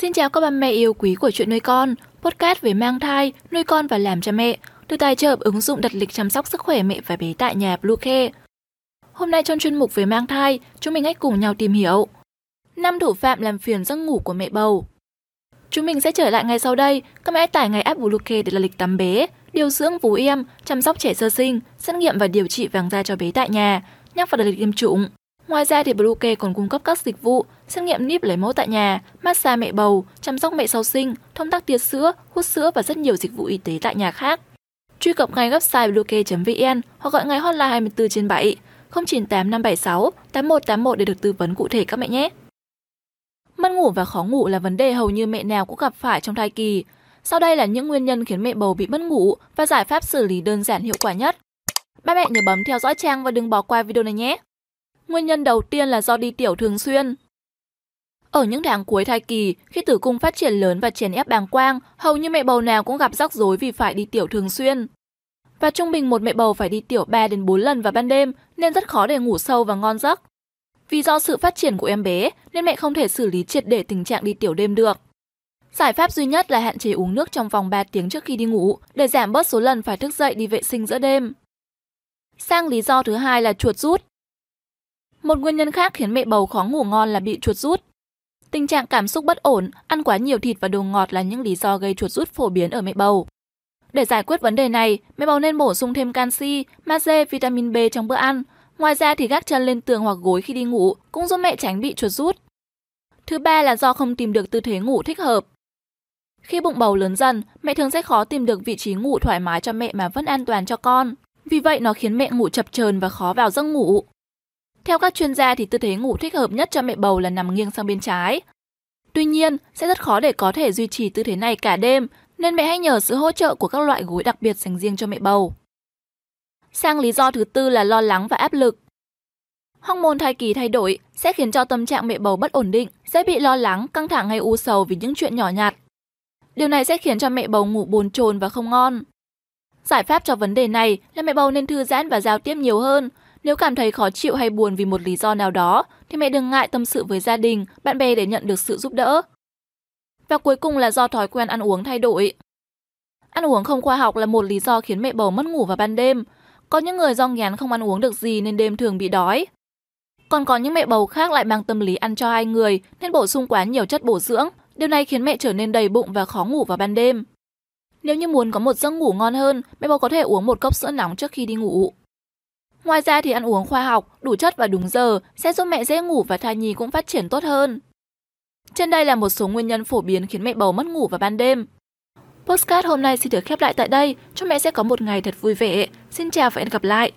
Xin chào các bà mẹ yêu quý của Chuyện Nuôi Con, podcast về mang thai, nuôi con và làm cha mẹ, được tài trợ bởi ứng dụng đặt lịch chăm sóc sức khỏe mẹ và bé tại nhà BlueCare. Hôm nay trong chuyên mục về mang thai, chúng mình hãy cùng nhau tìm hiểu 5 thủ phạm làm phiền giấc ngủ của mẹ bầu. Chúng mình sẽ trở lại ngay sau đây, các mẹ hãy tải ngay app Bluekey để là lịch tắm bé, điều dưỡng vú em, chăm sóc trẻ sơ sinh, xét nghiệm và điều trị vàng da cho bé tại nhà, nhắc vào đặt lịch tiêm chủng. Ngoài ra thì Bluekey còn cung cấp các dịch vụ xét nghiệm níp lấy mẫu tại nhà, massage mẹ bầu, chăm sóc mẹ sau sinh, thông tắc tia sữa, hút sữa và rất nhiều dịch vụ y tế tại nhà khác. Truy cập ngay website bluekey.vn hoặc gọi ngay hotline 24/7 098576 8181 để được tư vấn cụ thể các mẹ nhé. Mất ngủ và khó ngủ là vấn đề hầu như mẹ nào cũng gặp phải trong thai kỳ. Sau đây là những nguyên nhân khiến mẹ bầu bị mất ngủ và giải pháp xử lý đơn giản hiệu quả nhất. Ba mẹ nhớ bấm theo dõi trang và đừng bỏ qua video này nhé. Nguyên nhân đầu tiên là do đi tiểu thường xuyên. Ở những tháng cuối thai kỳ, khi tử cung phát triển lớn và chèn ép bàng quang, hầu như mẹ bầu nào cũng gặp rắc rối vì phải đi tiểu thường xuyên. Và trung bình một mẹ bầu phải đi tiểu 3 đến 4 lần vào ban đêm nên rất khó để ngủ sâu và ngon giấc. Vì do sự phát triển của em bé nên mẹ không thể xử lý triệt để tình trạng đi tiểu đêm được. Giải pháp duy nhất là hạn chế uống nước trong vòng 3 tiếng trước khi đi ngủ để giảm bớt số lần phải thức dậy đi vệ sinh giữa đêm. Sang lý do thứ hai là chuột rút. Một nguyên nhân khác khiến mẹ bầu khó ngủ ngon là bị chuột rút. Tình trạng cảm xúc bất ổn, ăn quá nhiều thịt và đồ ngọt là những lý do gây chuột rút phổ biến ở mẹ bầu. Để giải quyết vấn đề này, mẹ bầu nên bổ sung thêm canxi, magie, vitamin B trong bữa ăn. Ngoài ra thì gác chân lên tường hoặc gối khi đi ngủ cũng giúp mẹ tránh bị chuột rút. Thứ ba là do không tìm được tư thế ngủ thích hợp. Khi bụng bầu lớn dần, mẹ thường sẽ khó tìm được vị trí ngủ thoải mái cho mẹ mà vẫn an toàn cho con. Vì vậy nó khiến mẹ ngủ chập chờn và khó vào giấc ngủ. Theo các chuyên gia thì tư thế ngủ thích hợp nhất cho mẹ bầu là nằm nghiêng sang bên trái. Tuy nhiên, sẽ rất khó để có thể duy trì tư thế này cả đêm, nên mẹ hãy nhờ sự hỗ trợ của các loại gối đặc biệt dành riêng cho mẹ bầu. Sang lý do thứ tư là lo lắng và áp lực. Hormone thai kỳ thay đổi sẽ khiến cho tâm trạng mẹ bầu bất ổn định, dễ bị lo lắng, căng thẳng hay u sầu vì những chuyện nhỏ nhặt. Điều này sẽ khiến cho mẹ bầu ngủ bồn chồn và không ngon. Giải pháp cho vấn đề này là mẹ bầu nên thư giãn và giao tiếp nhiều hơn. Nếu cảm thấy khó chịu hay buồn vì một lý do nào đó, thì mẹ đừng ngại tâm sự với gia đình, bạn bè để nhận được sự giúp đỡ. Và cuối cùng là do thói quen ăn uống thay đổi. Ăn uống không khoa học là một lý do khiến mẹ bầu mất ngủ vào ban đêm. Có những người do ngán không ăn uống được gì nên đêm thường bị đói. Còn có những mẹ bầu khác lại mang tâm lý ăn cho hai người nên bổ sung quá nhiều chất bổ dưỡng. Điều này khiến mẹ trở nên đầy bụng và khó ngủ vào ban đêm. Nếu như muốn có một giấc ngủ ngon hơn, mẹ bầu có thể uống một cốc sữa nóng trước khi đi ngủ. Ngoài ra thì ăn uống khoa học, đủ chất và đúng giờ sẽ giúp mẹ dễ ngủ và thai nhi cũng phát triển tốt hơn. Trên đây là một số nguyên nhân phổ biến khiến mẹ bầu mất ngủ vào ban đêm. Podcast hôm nay xin được khép lại tại đây, chúc mẹ sẽ có một ngày thật vui vẻ. Xin chào và hẹn gặp lại!